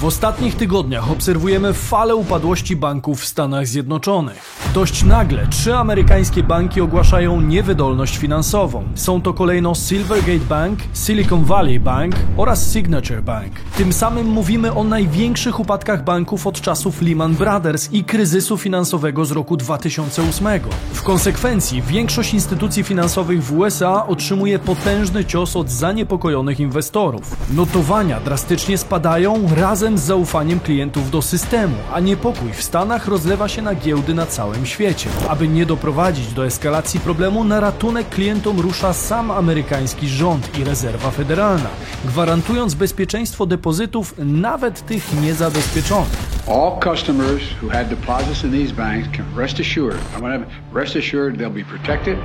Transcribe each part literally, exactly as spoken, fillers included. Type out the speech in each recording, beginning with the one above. W ostatnich tygodniach obserwujemy falę upadłości banków w Stanach Zjednoczonych. Dość nagle trzy amerykańskie banki ogłaszają niewydolność finansową. Są to kolejno Silvergate Bank, Silicon Valley Bank oraz Signature Bank. Tym samym mówimy o największych upadkach banków od czasów Lehman Brothers i kryzysu finansowego z roku dwa tysiące ósmego. W konsekwencji większość instytucji finansowych w U S A otrzymuje potężny cios od zaniepokojonych inwestorów. Notowania drastycznie spadają razem z zaufaniem klientów do systemu, a niepokój w Stanach rozlewa się na giełdy na całym świecie. Aby nie doprowadzić do eskalacji problemu, na ratunek klientom rusza sam amerykański rząd i rezerwa federalna, gwarantując bezpieczeństwo depozytów nawet tych niezabezpieczonych. All customers who had deposits in these banks can rest assured. I want to rest assured they'll be protected.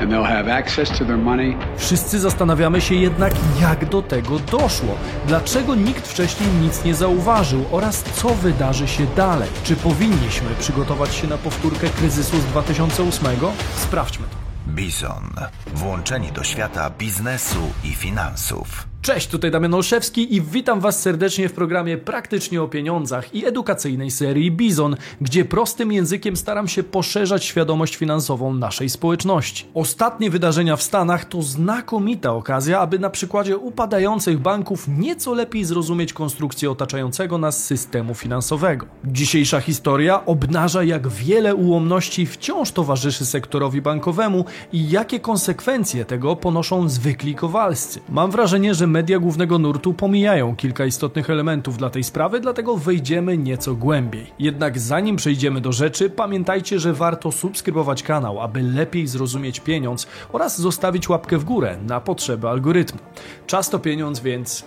And they'll have access to their money. Wszyscy zastanawiamy się jednak, jak do tego doszło, dlaczego nikt wcześniej nic nie zauważył oraz co wydarzy się dalej. Czy powinniśmy przygotować się na powtórkę kryzysu z dwa tysiące ósmego? Sprawdźmy to. BizOn. Włączeni do świata biznesu i finansów. Cześć, tutaj Damian Olszewski i witam Was serdecznie w programie Praktycznie o Pieniądzach i edukacyjnej serii BizOn, gdzie prostym językiem staram się poszerzać świadomość finansową naszej społeczności. Ostatnie wydarzenia w Stanach to znakomita okazja, aby na przykładzie upadających banków nieco lepiej zrozumieć konstrukcję otaczającego nas systemu finansowego. Dzisiejsza historia obnaża, jak wiele ułomności wciąż towarzyszy sektorowi bankowemu i jakie konsekwencje tego ponoszą zwykli kowalscy. Mam wrażenie, że media głównego nurtu pomijają kilka istotnych elementów dla tej sprawy, dlatego wejdziemy nieco głębiej. Jednak zanim przejdziemy do rzeczy, pamiętajcie, że warto subskrybować kanał, aby lepiej zrozumieć pieniądz oraz zostawić łapkę w górę na potrzeby algorytmu. Czas to pieniądz, więc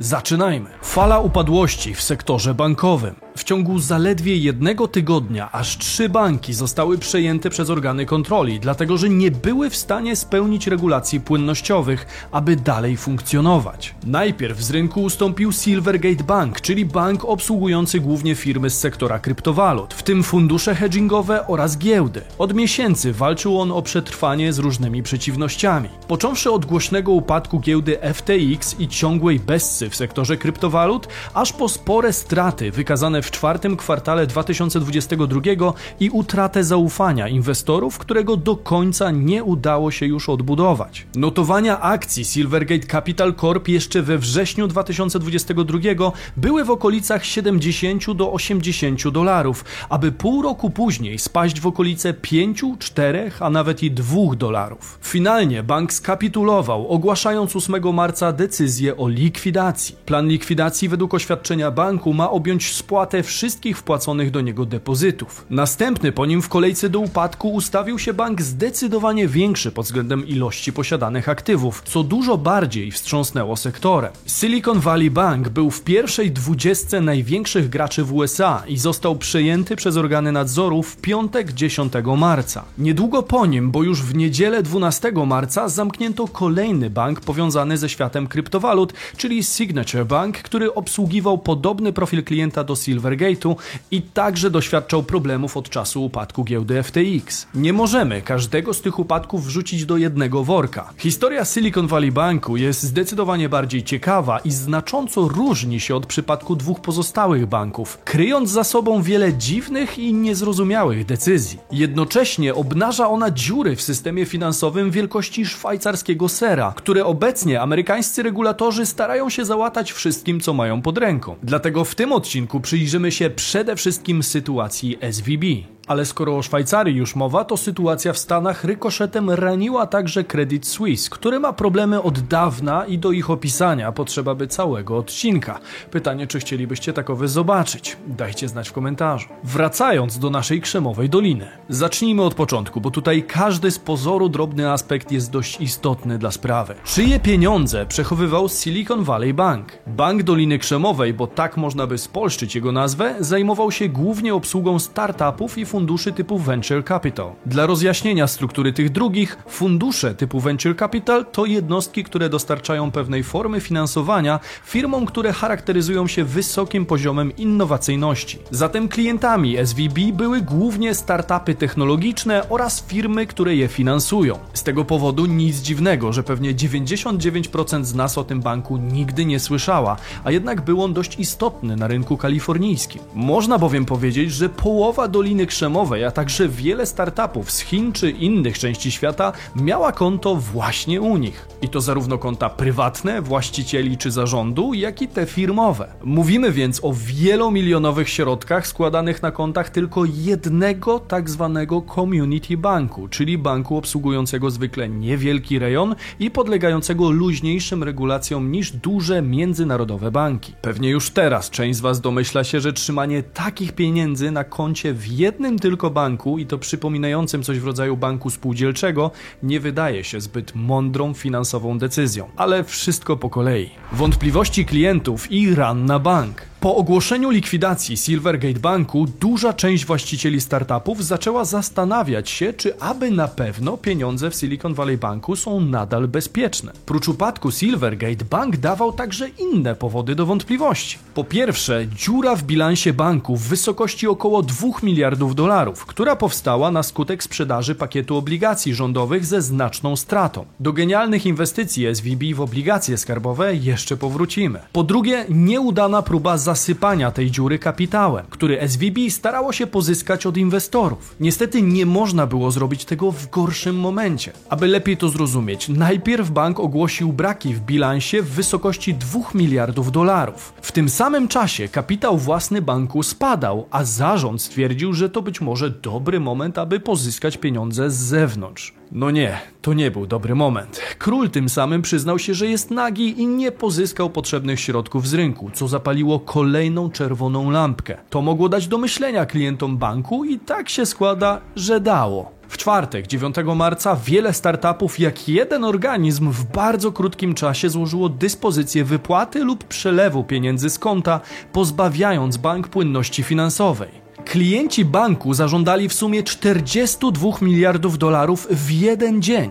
zaczynajmy. Fala upadłości w sektorze bankowym. W ciągu zaledwie jednego tygodnia aż trzy banki zostały przejęte przez organy kontroli, dlatego że nie były w stanie spełnić regulacji płynnościowych, aby dalej funkcjonować. Najpierw z rynku ustąpił Silvergate Bank, czyli bank obsługujący głównie firmy z sektora kryptowalut, w tym fundusze hedgingowe oraz giełdy. Od miesięcy walczył on o przetrwanie z różnymi przeciwnościami. Począwszy od głośnego upadku giełdy F T X i ciągłej bessy w sektorze kryptowalut, aż po spore straty wykazane w czwartym kwartale dwa tysiące dwudziestego drugiego i utratę zaufania inwestorów, którego do końca nie udało się już odbudować. Notowania akcji Silvergate Capital Corp jeszcze we wrześniu dwa tysiące dwudziestego drugiego były w okolicach siedemdziesiąt do osiemdziesięciu dolarów, aby pół roku później spaść w okolice pięciu, czterech, a nawet i dwóch dolarów. Finalnie bank skapitulował, ogłaszając ósmego marca decyzję o likwidacji. Plan likwidacji według oświadczenia banku ma objąć spłatę wszystkich wpłaconych do niego depozytów. Następny po nim w kolejce do upadku ustawił się bank zdecydowanie większy pod względem ilości posiadanych aktywów, co dużo bardziej wstrząsnęło sektorem. Silicon Valley Bank był w pierwszej dwudziestce największych graczy w U S A i został przejęty przez organy nadzoru w piątek dziesiątego marca. Niedługo po nim, bo już w niedzielę dwunastego marca zamknięto kolejny bank powiązany ze światem kryptowalut, czyli Signature Bank, który obsługiwał podobny profil klienta do Silvergate'u i także doświadczał problemów od czasu upadku giełdy F T X. Nie możemy każdego z tych upadków wrzucić do jednego worka. Historia Silicon Valley Banku jest zdecydowanie bardziej ciekawa i znacząco różni się od przypadku dwóch pozostałych banków, kryjąc za sobą wiele dziwnych i niezrozumiałych decyzji. Jednocześnie obnaża ona dziury w systemie finansowym wielkości szwajcarskiego sera, które obecnie amerykańscy regulatorzy starają się załatać wszystkim, co mają pod ręką. Dlatego w tym odcinku przyjrzymy się przede wszystkim sytuacji S V B. Ale skoro o Szwajcarii już mowa, to sytuacja w Stanach rykoszetem raniła także Credit Suisse, który ma problemy od dawna i do ich opisania potrzeba by całego odcinka. Pytanie, czy chcielibyście takowe zobaczyć? Dajcie znać w komentarzu. Wracając do naszej krzemowej doliny. Zacznijmy od początku, bo tutaj każdy z pozoru drobny aspekt jest dość istotny dla sprawy. Czyje pieniądze przechowywał Silicon Valley Bank? Bank Doliny Krzemowej, bo tak można by spolszczyć jego nazwę, zajmował się głównie obsługą startupów i funduszy funduszy typu Venture Capital. Dla rozjaśnienia struktury tych drugich, fundusze typu Venture Capital to jednostki, które dostarczają pewnej formy finansowania firmom, które charakteryzują się wysokim poziomem innowacyjności. Zatem klientami S V B były głównie startupy technologiczne oraz firmy, które je finansują. Z tego powodu nic dziwnego, że pewnie dziewięćdziesiąt dziewięć procent z nas o tym banku nigdy nie słyszała, a jednak był on dość istotny na rynku kalifornijskim. Można bowiem powiedzieć, że połowa Doliny Krzemowej, a także wiele startupów z Chin czy innych części świata miała konto właśnie u nich. I to zarówno konta prywatne, właścicieli czy zarządu, jak i te firmowe. Mówimy więc o wielomilionowych środkach składanych na kontach tylko jednego tak zwanego community banku, czyli banku obsługującego zwykle niewielki rejon i podlegającego luźniejszym regulacjom niż duże międzynarodowe banki. Pewnie już teraz część z Was domyśla się, że trzymanie takich pieniędzy na koncie w jednym tylko banku i to przypominającym coś w rodzaju banku spółdzielczego nie wydaje się zbyt mądrą finansową decyzją. Ale wszystko po kolei. Wątpliwości klientów i ran na bank. Po ogłoszeniu likwidacji Silvergate Banku duża część właścicieli startupów zaczęła zastanawiać się, czy aby na pewno pieniądze w Silicon Valley Banku są nadal bezpieczne. Prócz upadku Silvergate Bank dawał także inne powody do wątpliwości. Po pierwsze, dziura w bilansie banku w wysokości około dwóch miliardów dolarów, która powstała na skutek sprzedaży pakietu obligacji rządowych ze znaczną stratą. Do genialnych inwestycji S V B w obligacje skarbowe jeszcze powrócimy. Po drugie, nieudana próba zastosowania zasypania tej dziury kapitałem, który S V B starało się pozyskać od inwestorów. Niestety nie można było zrobić tego w gorszym momencie. Aby lepiej to zrozumieć, najpierw bank ogłosił braki w bilansie w wysokości dwóch miliardów dolarów. W tym samym czasie kapitał własny banku spadał, a zarząd stwierdził, że to być może dobry moment, aby pozyskać pieniądze z zewnątrz. No nie, to nie był dobry moment. Król tym samym przyznał się, że jest nagi i nie pozyskał potrzebnych środków z rynku, co zapaliło kolejną czerwoną lampkę. To mogło dać do myślenia klientom banku i tak się składa, że dało. W czwartek, dziewiątego marca, wiele startupów jak jeden organizm w bardzo krótkim czasie złożyło dyspozycję wypłaty lub przelewu pieniędzy z konta, pozbawiając bank płynności finansowej. Klienci banku zażądali w sumie czterdziestu dwóch miliardów dolarów w jeden dzień.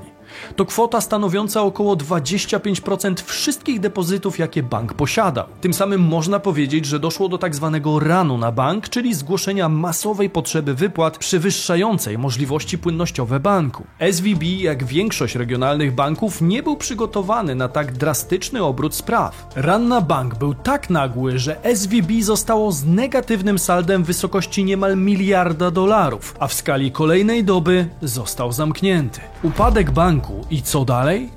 To kwota stanowiąca około dwadzieścia pięć procent wszystkich depozytów, jakie bank posiadał. Tym samym można powiedzieć, że doszło do tak zwanego runu na bank, czyli zgłoszenia masowej potrzeby wypłat przewyższającej możliwości płynnościowe banku. S V B, jak większość regionalnych banków, nie był przygotowany na tak drastyczny obrót spraw. Run na bank był tak nagły, że S V B zostało z negatywnym saldem w wysokości niemal miliarda dolarów, a w skali kolejnej doby został zamknięty. Upadek banku i co dalej?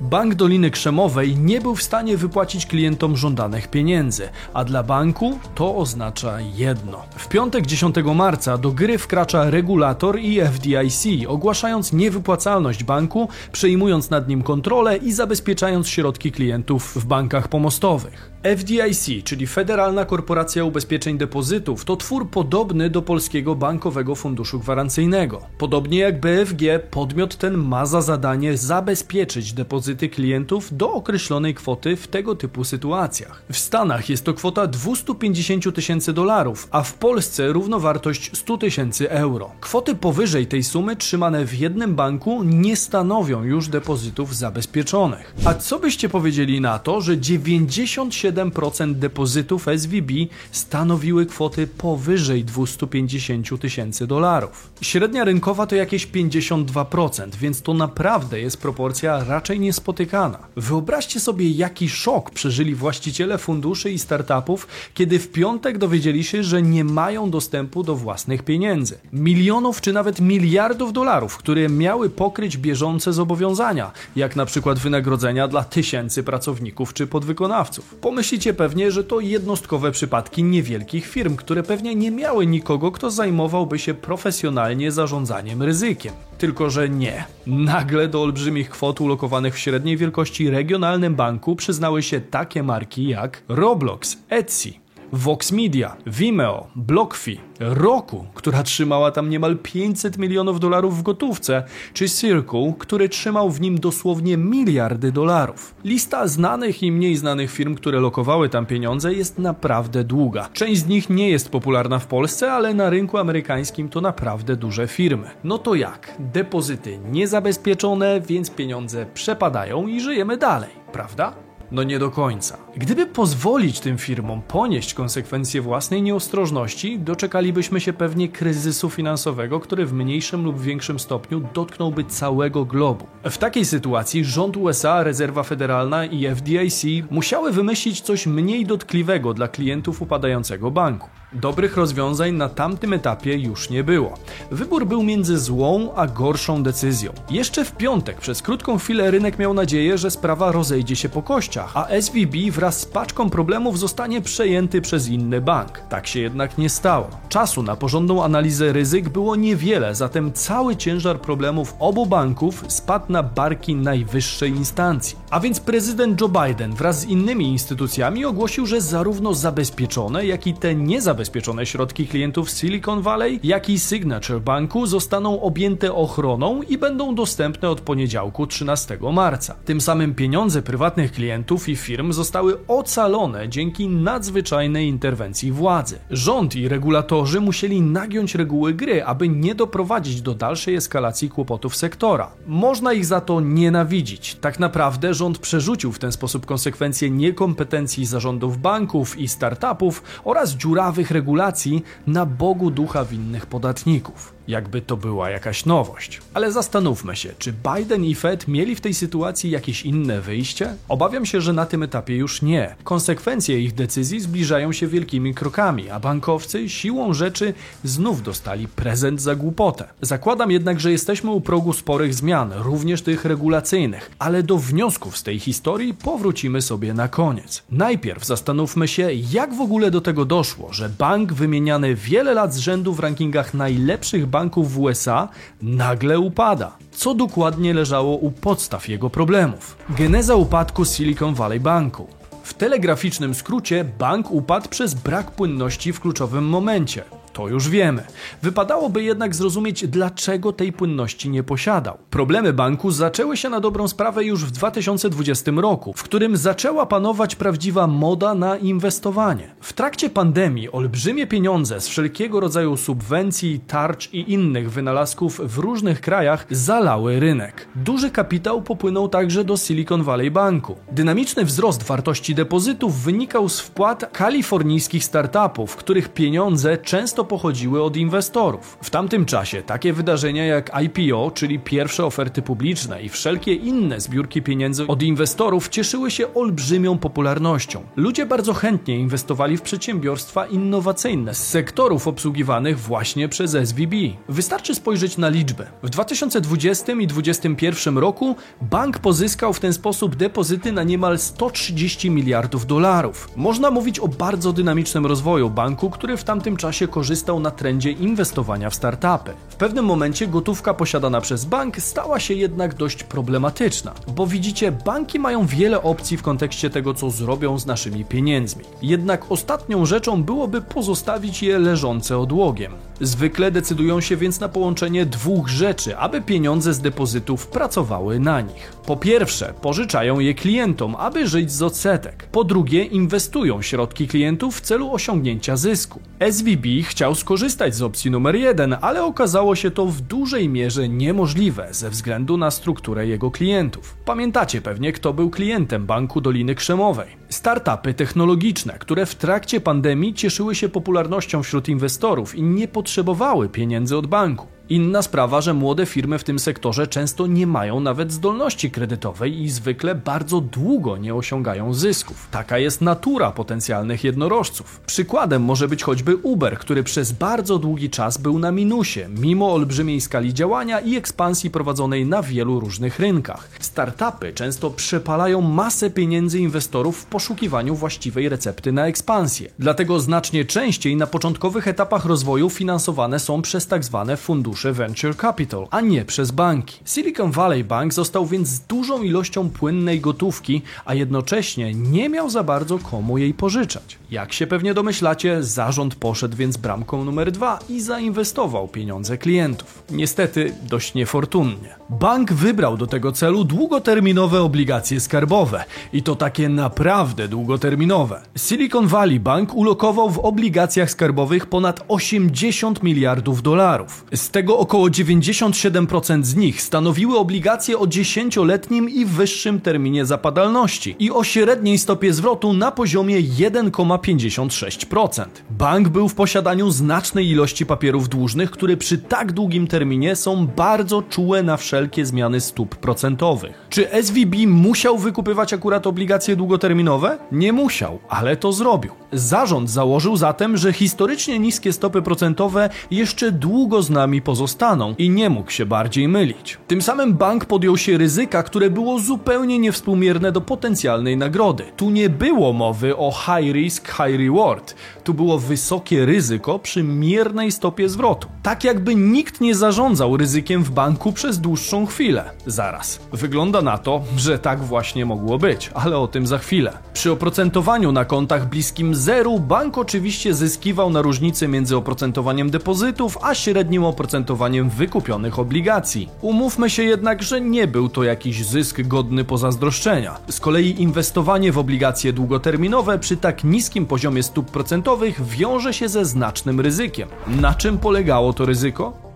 Bank Doliny Krzemowej nie był w stanie wypłacić klientom żądanych pieniędzy, a dla banku to oznacza jedno. W piątek dziesiątego marca do gry wkracza regulator i F D I C, ogłaszając niewypłacalność banku, przejmując nad nim kontrolę i zabezpieczając środki klientów w bankach pomostowych. F D I C, czyli Federalna Korporacja Ubezpieczeń Depozytów, to twór podobny do Polskiego Bankowego Funduszu Gwarancyjnego. Podobnie jak B F G, podmiot ten ma za zadanie zabezpieczyć depozyty klientów do określonej kwoty w tego typu sytuacjach. W Stanach jest to kwota dwieście pięćdziesiąt tysięcy dolarów, a w Polsce równowartość stu tysięcy euro. Kwoty powyżej tej sumy trzymane w jednym banku nie stanowią już depozytów zabezpieczonych. A co byście powiedzieli na to, że dziewięćdziesiąt siedem procent depozytów S V B stanowiły kwoty powyżej dwieście pięćdziesiąt tysięcy dolarów. Średnia rynkowa to jakieś pięćdziesiąt dwa procent, więc to naprawdę jest proporcja raczej niespotykana. Wyobraźcie sobie, jaki szok przeżyli właściciele funduszy i startupów, kiedy w piątek dowiedzieli się, że nie mają dostępu do własnych pieniędzy. Milionów czy nawet miliardów dolarów, które miały pokryć bieżące zobowiązania, jak na przykład wynagrodzenia dla tysięcy pracowników czy podwykonawców. Pomyślicie pewnie, że to jednostkowe przypadki niewielkich firm, które pewnie nie miały nikogo, kto zajmowałby się profesjonalnie zarządzaniem ryzykiem. Tylko że nie. Nagle do olbrzymich kwot ulokowanych w średniej wielkości regionalnym banku przyznały się takie marki jak Roblox, Etsy, Vox Media, Vimeo, BlockFi, Roku, która trzymała tam niemal pięćset milionów dolarów w gotówce, czy Circle, który trzymał w nim dosłownie miliardy dolarów. Lista znanych i mniej znanych firm, które lokowały tam pieniądze, jest naprawdę długa. Część z nich nie jest popularna w Polsce, ale na rynku amerykańskim to naprawdę duże firmy. No to jak? Depozyty niezabezpieczone, więc pieniądze przepadają i żyjemy dalej, prawda? No nie do końca. Gdyby pozwolić tym firmom ponieść konsekwencje własnej nieostrożności, doczekalibyśmy się pewnie kryzysu finansowego, który w mniejszym lub większym stopniu dotknąłby całego globu. W takiej sytuacji rząd U S A, Rezerwa Federalna i F D I C musiały wymyślić coś mniej dotkliwego dla klientów upadającego banku. Dobrych rozwiązań na tamtym etapie już nie było. Wybór był między złą a gorszą decyzją. Jeszcze w piątek przez krótką chwilę rynek miał nadzieję, że sprawa rozejdzie się po kościach, a S V B wraz z paczką problemów zostanie przejęty przez inny bank. Tak się jednak nie stało. Czasu na porządną analizę ryzyk było niewiele, zatem cały ciężar problemów obu banków spadł na barki najwyższej instancji. A więc prezydent Joe Biden wraz z innymi instytucjami ogłosił, że zarówno zabezpieczone, jak i te niezabezpieczone Zabezpieczone środki klientów Silicon Valley, jak i Signature Banku zostaną objęte ochroną i będą dostępne od poniedziałku trzynastego marca. Tym samym pieniądze prywatnych klientów i firm zostały ocalone dzięki nadzwyczajnej interwencji władzy. Rząd i regulatorzy musieli nagiąć reguły gry, aby nie doprowadzić do dalszej eskalacji kłopotów sektora. Można ich za to nienawidzić. Tak naprawdę rząd przerzucił w ten sposób konsekwencje niekompetencji zarządów banków i startupów oraz dziurawych regulacji na Bogu ducha winnych podatników. Jakby to była jakaś nowość. Ale zastanówmy się, czy Biden i Fed mieli w tej sytuacji jakieś inne wyjście? Obawiam się, że na tym etapie już nie. Konsekwencje ich decyzji zbliżają się wielkimi krokami, a bankowcy siłą rzeczy znów dostali prezent za głupotę. Zakładam jednak, że jesteśmy u progu sporych zmian, również tych regulacyjnych, ale do wniosków z tej historii powrócimy sobie na koniec. Najpierw zastanówmy się, jak w ogóle do tego doszło, że bank wymieniany wiele lat z rzędu w rankingach najlepszych banków banków w U S A nagle upada. Co dokładnie leżało u podstaw jego problemów? Geneza upadku Silicon Valley Banku. W telegraficznym skrócie bank upadł przez brak płynności w kluczowym momencie. To już wiemy. Wypadałoby jednak zrozumieć, dlaczego tej płynności nie posiadał. Problemy banku zaczęły się na dobrą sprawę już w dwa tysiące dwudziestym roku, w którym zaczęła panować prawdziwa moda na inwestowanie. W trakcie pandemii olbrzymie pieniądze z wszelkiego rodzaju subwencji, tarcz i innych wynalazków w różnych krajach zalały rynek. Duży kapitał popłynął także do Silicon Valley Banku. Dynamiczny wzrost wartości depozytów wynikał z wpłat kalifornijskich startupów, których pieniądze często pochodziły od inwestorów. W tamtym czasie takie wydarzenia jak I P O, czyli pierwsze oferty publiczne i wszelkie inne zbiórki pieniędzy od inwestorów cieszyły się olbrzymią popularnością. Ludzie bardzo chętnie inwestowali w przedsiębiorstwa innowacyjne z sektorów obsługiwanych właśnie przez S V B. Wystarczy spojrzeć na liczby. W dwa tysiące dwudziestym i dwa tysiące dwudziestym pierwszym roku bank pozyskał w ten sposób depozyty na niemal sto trzydzieści miliardów dolarów. Można mówić o bardzo dynamicznym rozwoju banku, który w tamtym czasie korzystał Korzystał na trendzie inwestowania w startupy. W pewnym momencie gotówka posiadana przez bank stała się jednak dość problematyczna, bo widzicie, banki mają wiele opcji w kontekście tego, co zrobią z naszymi pieniędzmi. Jednak ostatnią rzeczą byłoby pozostawić je leżące odłogiem. Zwykle decydują się więc na połączenie dwóch rzeczy, aby pieniądze z depozytów pracowały na nich. Po pierwsze, pożyczają je klientom, aby żyć z odsetek. Po drugie, inwestują środki klientów w celu osiągnięcia zysku. S V B chciał skorzystać z opcji numer jeden, ale okazało się to w dużej mierze niemożliwe ze względu na strukturę jego klientów. Pamiętacie pewnie, kto był klientem Banku Doliny Krzemowej. Startupy technologiczne, które w trakcie pandemii cieszyły się popularnością wśród inwestorów i nie potrzebowały pieniędzy od banku. Inna sprawa, że młode firmy w tym sektorze często nie mają nawet zdolności kredytowej i zwykle bardzo długo nie osiągają zysków. Taka jest natura potencjalnych jednorożców. Przykładem może być choćby Uber, który przez bardzo długi czas był na minusie, mimo olbrzymiej skali działania i ekspansji prowadzonej na wielu różnych rynkach. Startupy często przepalają masę pieniędzy inwestorów w poszukiwaniu właściwej recepty na ekspansję. Dlatego znacznie częściej na początkowych etapach rozwoju finansowane są przez tak zwane fundusze fundusze venture capital, a nie przez banki. Silicon Valley Bank został więc z dużą ilością płynnej gotówki, a jednocześnie nie miał za bardzo komu jej pożyczać. Jak się pewnie domyślacie, zarząd poszedł więc bramką numer dwa i zainwestował pieniądze klientów. Niestety dość niefortunnie. Bank wybrał do tego celu długoterminowe obligacje skarbowe i to takie naprawdę długoterminowe. Silicon Valley Bank ulokował w obligacjach skarbowych ponad osiemdziesiąt miliardów dolarów. Z tego około dziewięćdziesiąt siedem procent z nich stanowiły obligacje o dziesięcioletnim i wyższym terminie zapadalności i o średniej stopie zwrotu na poziomie jeden przecinek pięćdziesiąt sześć procent. Bank był w posiadaniu znacznej ilości papierów dłużnych, które przy tak długim terminie są bardzo czułe na wszelkie zmiany stóp procentowych. Czy S V B musiał wykupywać akurat obligacje długoterminowe? Nie musiał, ale to zrobił. Zarząd założył zatem, że historycznie niskie stopy procentowe jeszcze długo z nami pozostaną i nie mógł się bardziej mylić. Tym samym bank podjął się ryzyka, które było zupełnie niewspółmierne do potencjalnej nagrody. Tu nie było mowy o high risk, high reward. Tu było wysokie ryzyko przy miernej stopie zwrotu. Tak jakby nikt nie zarządzał ryzykiem w banku przez dłuższą chwilę. Zaraz. Wygląda na to, że tak właśnie mogło być, ale o tym za chwilę. Przy oprocentowaniu na kontach bliskim zeru bank oczywiście zyskiwał na różnicy między oprocentowaniem depozytów a średnim oprocentowaniem wykupionych obligacji. Umówmy się jednak, że nie był to jakiś zysk godny pozazdroszczenia. Z kolei inwestowanie w obligacje długoterminowe przy tak niskim poziomie stóp procentowych wiąże się ze znacznym ryzykiem. Na czym polegało to ryzyko?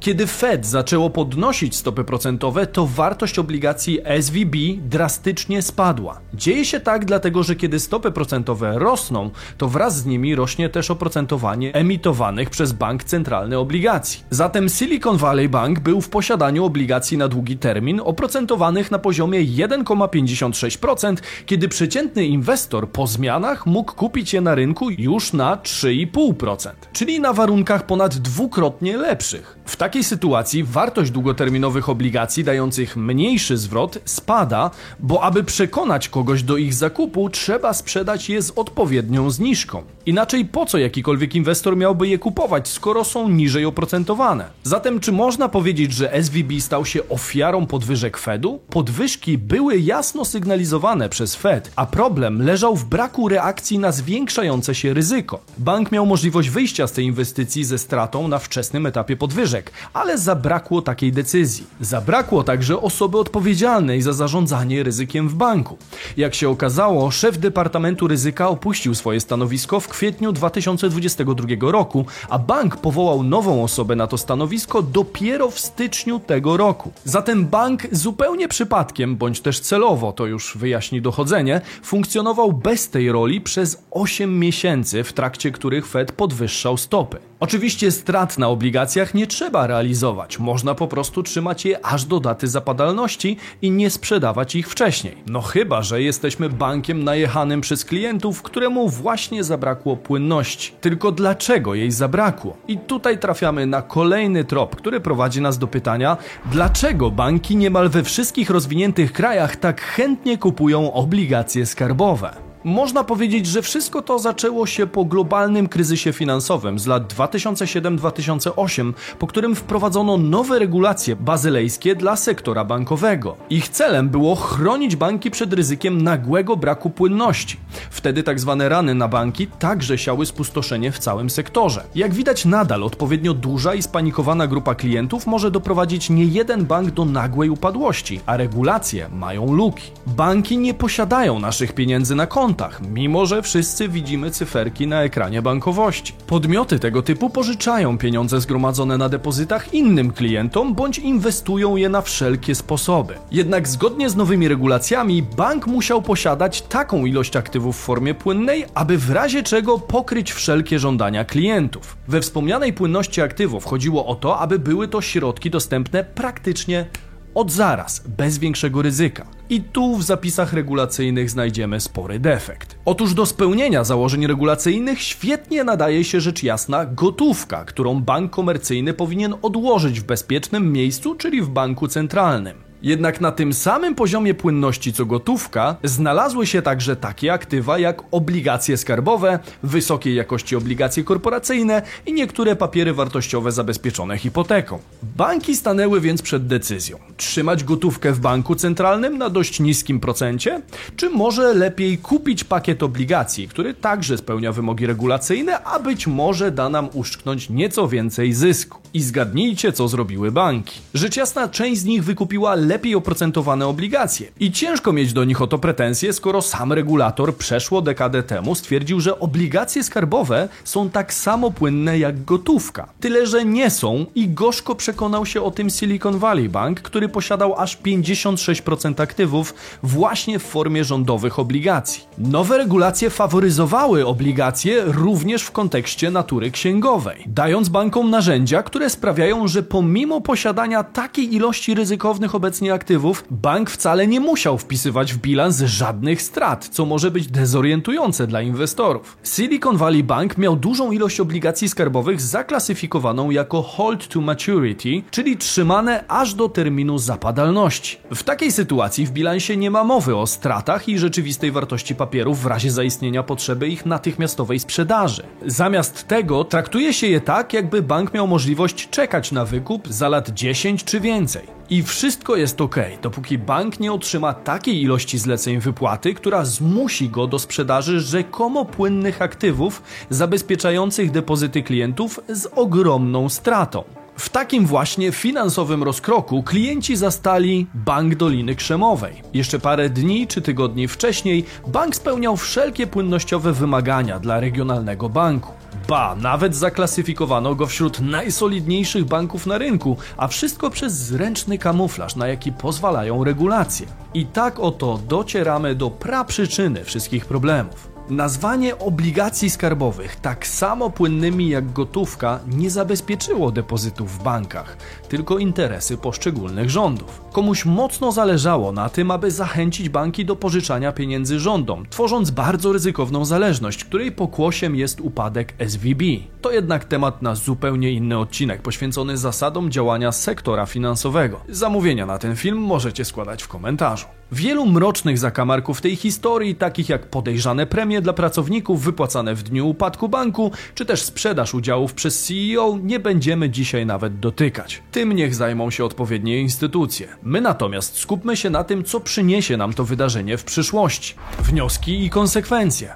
Kiedy Fed zaczęło podnosić stopy procentowe, to wartość obligacji S V B drastycznie spadła. Dzieje się tak dlatego, że kiedy stopy procentowe rosną, to wraz z nimi rośnie też oprocentowanie emitowanych przez bank centralny obligacji. Zatem Silicon Valley Bank był w posiadaniu obligacji na długi termin oprocentowanych na poziomie jeden przecinek pięćdziesiąt sześć procent, kiedy przeciętny inwestor po zmianach mógł kupić je na rynku już na trzy przecinek pięć procent, czyli na warunkach ponad dwukrotnie lepszych. W W takiej sytuacji wartość długoterminowych obligacji dających mniejszy zwrot spada, bo aby przekonać kogoś do ich zakupu, trzeba sprzedać je z odpowiednią zniżką. Inaczej po co jakikolwiek inwestor miałby je kupować, skoro są niżej oprocentowane? Zatem czy można powiedzieć, że S V B stał się ofiarą podwyżek Fedu? Podwyżki były jasno sygnalizowane przez Fed, a problem leżał w braku reakcji na zwiększające się ryzyko. Bank miał możliwość wyjścia z tej inwestycji ze stratą na wczesnym etapie podwyżek, ale zabrakło takiej decyzji. Zabrakło także osoby odpowiedzialnej za zarządzanie ryzykiem w banku. Jak się okazało, szef Departamentu Ryzyka opuścił swoje stanowisko w kwietniu dwa tysiące dwudziestego drugiego roku, a bank powołał nową osobę na to stanowisko dopiero w styczniu tego roku. Zatem bank zupełnie przypadkiem, bądź też celowo, to już wyjaśni dochodzenie, funkcjonował bez tej roli przez osiem miesięcy, w trakcie których Fed podwyższał stopy. Oczywiście strat na obligacjach nie trzeba realizować, można po prostu trzymać je aż do daty zapadalności i nie sprzedawać ich wcześniej. No chyba, że jesteśmy bankiem najechanym przez klientów, któremu właśnie zabrakło płynności. Tylko dlaczego jej zabrakło? I tutaj trafiamy na kolejny trop, który prowadzi nas do pytania, dlaczego banki niemal we wszystkich rozwiniętych krajach tak chętnie kupują obligacje skarbowe? Można powiedzieć, że wszystko to zaczęło się po globalnym kryzysie finansowym z lat dwa tysiące siódmego do dwa tysiące ósmego, po którym wprowadzono nowe regulacje bazylejskie dla sektora bankowego. Ich celem było chronić banki przed ryzykiem nagłego braku płynności. Wtedy tak zwane rany na banki także siały spustoszenie w całym sektorze. Jak widać, nadal odpowiednio duża i spanikowana grupa klientów może doprowadzić nie jeden bank do nagłej upadłości, a regulacje mają luki. Banki nie posiadają naszych pieniędzy na koncie, mimo że wszyscy widzimy cyferki na ekranie bankowości. Podmioty tego typu pożyczają pieniądze zgromadzone na depozytach innym klientom bądź inwestują je na wszelkie sposoby. Jednak zgodnie z nowymi regulacjami bank musiał posiadać taką ilość aktywów w formie płynnej, aby w razie czego pokryć wszelkie żądania klientów. We wspomnianej płynności aktywów chodziło o to, aby były to środki dostępne praktycznie od zaraz, bez większego ryzyka. I tu w zapisach regulacyjnych znajdziemy spory defekt. Otóż do spełnienia założeń regulacyjnych świetnie nadaje się rzecz jasna gotówka, którą bank komercyjny powinien odłożyć w bezpiecznym miejscu, czyli w banku centralnym. Jednak na tym samym poziomie płynności co gotówka znalazły się także takie aktywa jak obligacje skarbowe, wysokiej jakości obligacje korporacyjne i niektóre papiery wartościowe zabezpieczone hipoteką. Banki stanęły więc przed decyzją: trzymać gotówkę w banku centralnym na dość niskim procencie, czy może lepiej kupić pakiet obligacji, który także spełnia wymogi regulacyjne, a być może da nam uszczknąć nieco więcej zysku. I zgadnijcie, co zrobiły banki. Rzecz jasna, część z nich wykupiła lepiej oprocentowane obligacje i ciężko mieć do nich o to pretensje, skoro sam regulator przeszło dekadę temu stwierdził, że obligacje skarbowe są tak samo płynne jak gotówka. Tyle, że nie są i gorzko przekonał się o tym Silicon Valley Bank, który posiadał aż pięćdziesiąt sześć procent aktywów właśnie w formie rządowych obligacji. Nowe regulacje faworyzowały obligacje również w kontekście natury księgowej, dając bankom narzędzia, które sprawiają, że pomimo posiadania takiej ilości ryzykownych obecnie aktywów, bank wcale nie musiał wpisywać w bilans żadnych strat, co może być dezorientujące dla inwestorów. Silicon Valley Bank miał dużą ilość obligacji skarbowych zaklasyfikowaną jako hold to maturity, czyli trzymane aż do terminu zapadalności. W takiej sytuacji w bilansie nie ma mowy o stratach i rzeczywistej wartości papierów w razie zaistnienia potrzeby ich natychmiastowej sprzedaży. Zamiast tego traktuje się je tak, jakby bank miał możliwość czekać na wykup za lat dziesięć czy więcej. I wszystko jest ok, dopóki bank nie otrzyma takiej ilości zleceń wypłaty, która zmusi go do sprzedaży rzekomo płynnych aktywów zabezpieczających depozyty klientów z ogromną stratą. W takim właśnie finansowym rozkroku klienci zastali Bank Doliny Krzemowej. Jeszcze parę dni czy tygodni wcześniej bank spełniał wszelkie płynnościowe wymagania dla regionalnego banku. Ba, nawet zaklasyfikowano go wśród najsolidniejszych banków na rynku, a wszystko przez zręczny kamuflaż, na jaki pozwalają regulacje. I tak oto docieramy do praprzyczyny wszystkich problemów. Nazwanie obligacji skarbowych tak samo płynnymi jak gotówka nie zabezpieczyło depozytów w bankach, tylko interesy poszczególnych rządów. Komuś mocno zależało na tym, aby zachęcić banki do pożyczania pieniędzy rządom, tworząc bardzo ryzykowną zależność, której pokłosiem jest upadek S V B. To jednak temat na zupełnie inny odcinek, poświęcony zasadom działania sektora finansowego. Zamówienia na ten film możecie składać w komentarzu. Wielu mrocznych zakamarków tej historii, takich jak podejrzane premie dla pracowników wypłacane w dniu upadku banku, czy też sprzedaż udziałów przez C E O, nie będziemy dzisiaj nawet dotykać. Tym niech zajmą się odpowiednie instytucje. My natomiast skupmy się na tym, co przyniesie nam to wydarzenie w przyszłości. Wnioski i konsekwencje.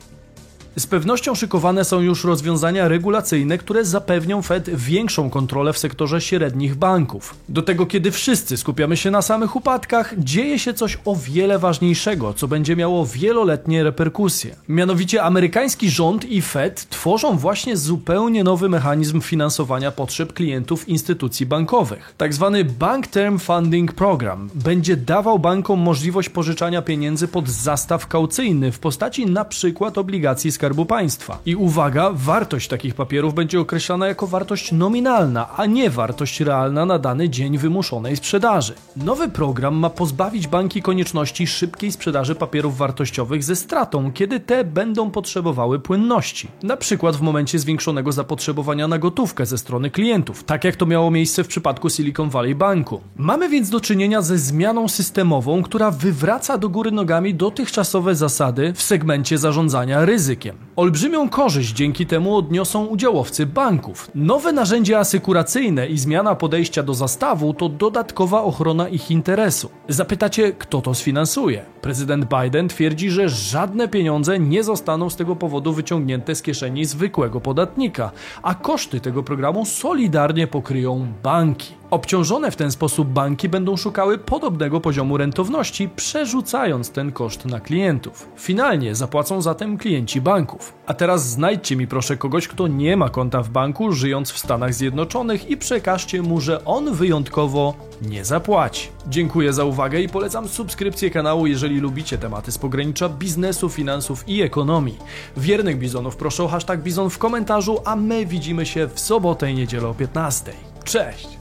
Z pewnością szykowane są już rozwiązania regulacyjne, które zapewnią Fed większą kontrolę w sektorze średnich banków. Do tego, kiedy wszyscy skupiamy się na samych upadkach, dzieje się coś o wiele ważniejszego, co będzie miało wieloletnie reperkusje. Mianowicie amerykański rząd i Fed tworzą właśnie zupełnie nowy mechanizm finansowania potrzeb klientów instytucji bankowych. Tak zwany Bank Term Funding Program będzie dawał bankom możliwość pożyczania pieniędzy pod zastaw kaucyjny w postaci np. obligacji skarbowych. Skarbu Państwa. I uwaga, wartość takich papierów będzie określana jako wartość nominalna, a nie wartość realna na dany dzień wymuszonej sprzedaży. Nowy program ma pozbawić banki konieczności szybkiej sprzedaży papierów wartościowych ze stratą, kiedy te będą potrzebowały płynności. Na przykład w momencie zwiększonego zapotrzebowania na gotówkę ze strony klientów, tak jak to miało miejsce w przypadku Silicon Valley Banku. Mamy więc do czynienia ze zmianą systemową, która wywraca do góry nogami dotychczasowe zasady w segmencie zarządzania ryzykiem. Olbrzymią korzyść dzięki temu odniosą udziałowcy banków. Nowe narzędzia asykuracyjne i zmiana podejścia do zastawu to dodatkowa ochrona ich interesu. Zapytacie, kto to sfinansuje? Prezydent Biden twierdzi, że żadne pieniądze nie zostaną z tego powodu wyciągnięte z kieszeni zwykłego podatnika, a koszty tego programu solidarnie pokryją banki. Obciążone w ten sposób banki będą szukały podobnego poziomu rentowności, przerzucając ten koszt na klientów. Finalnie zapłacą zatem klienci banków. A teraz znajdźcie mi proszę kogoś, kto nie ma konta w banku, żyjąc w Stanach Zjednoczonych i przekażcie mu, że on wyjątkowo nie zapłaci. Dziękuję za uwagę i polecam subskrypcję kanału, jeżeli lubicie tematy z pogranicza biznesu, finansów i ekonomii. Wiernych bizonów proszę o hashtag bizon w komentarzu, a my widzimy się w sobotę i niedzielę o piętnastej. Cześć!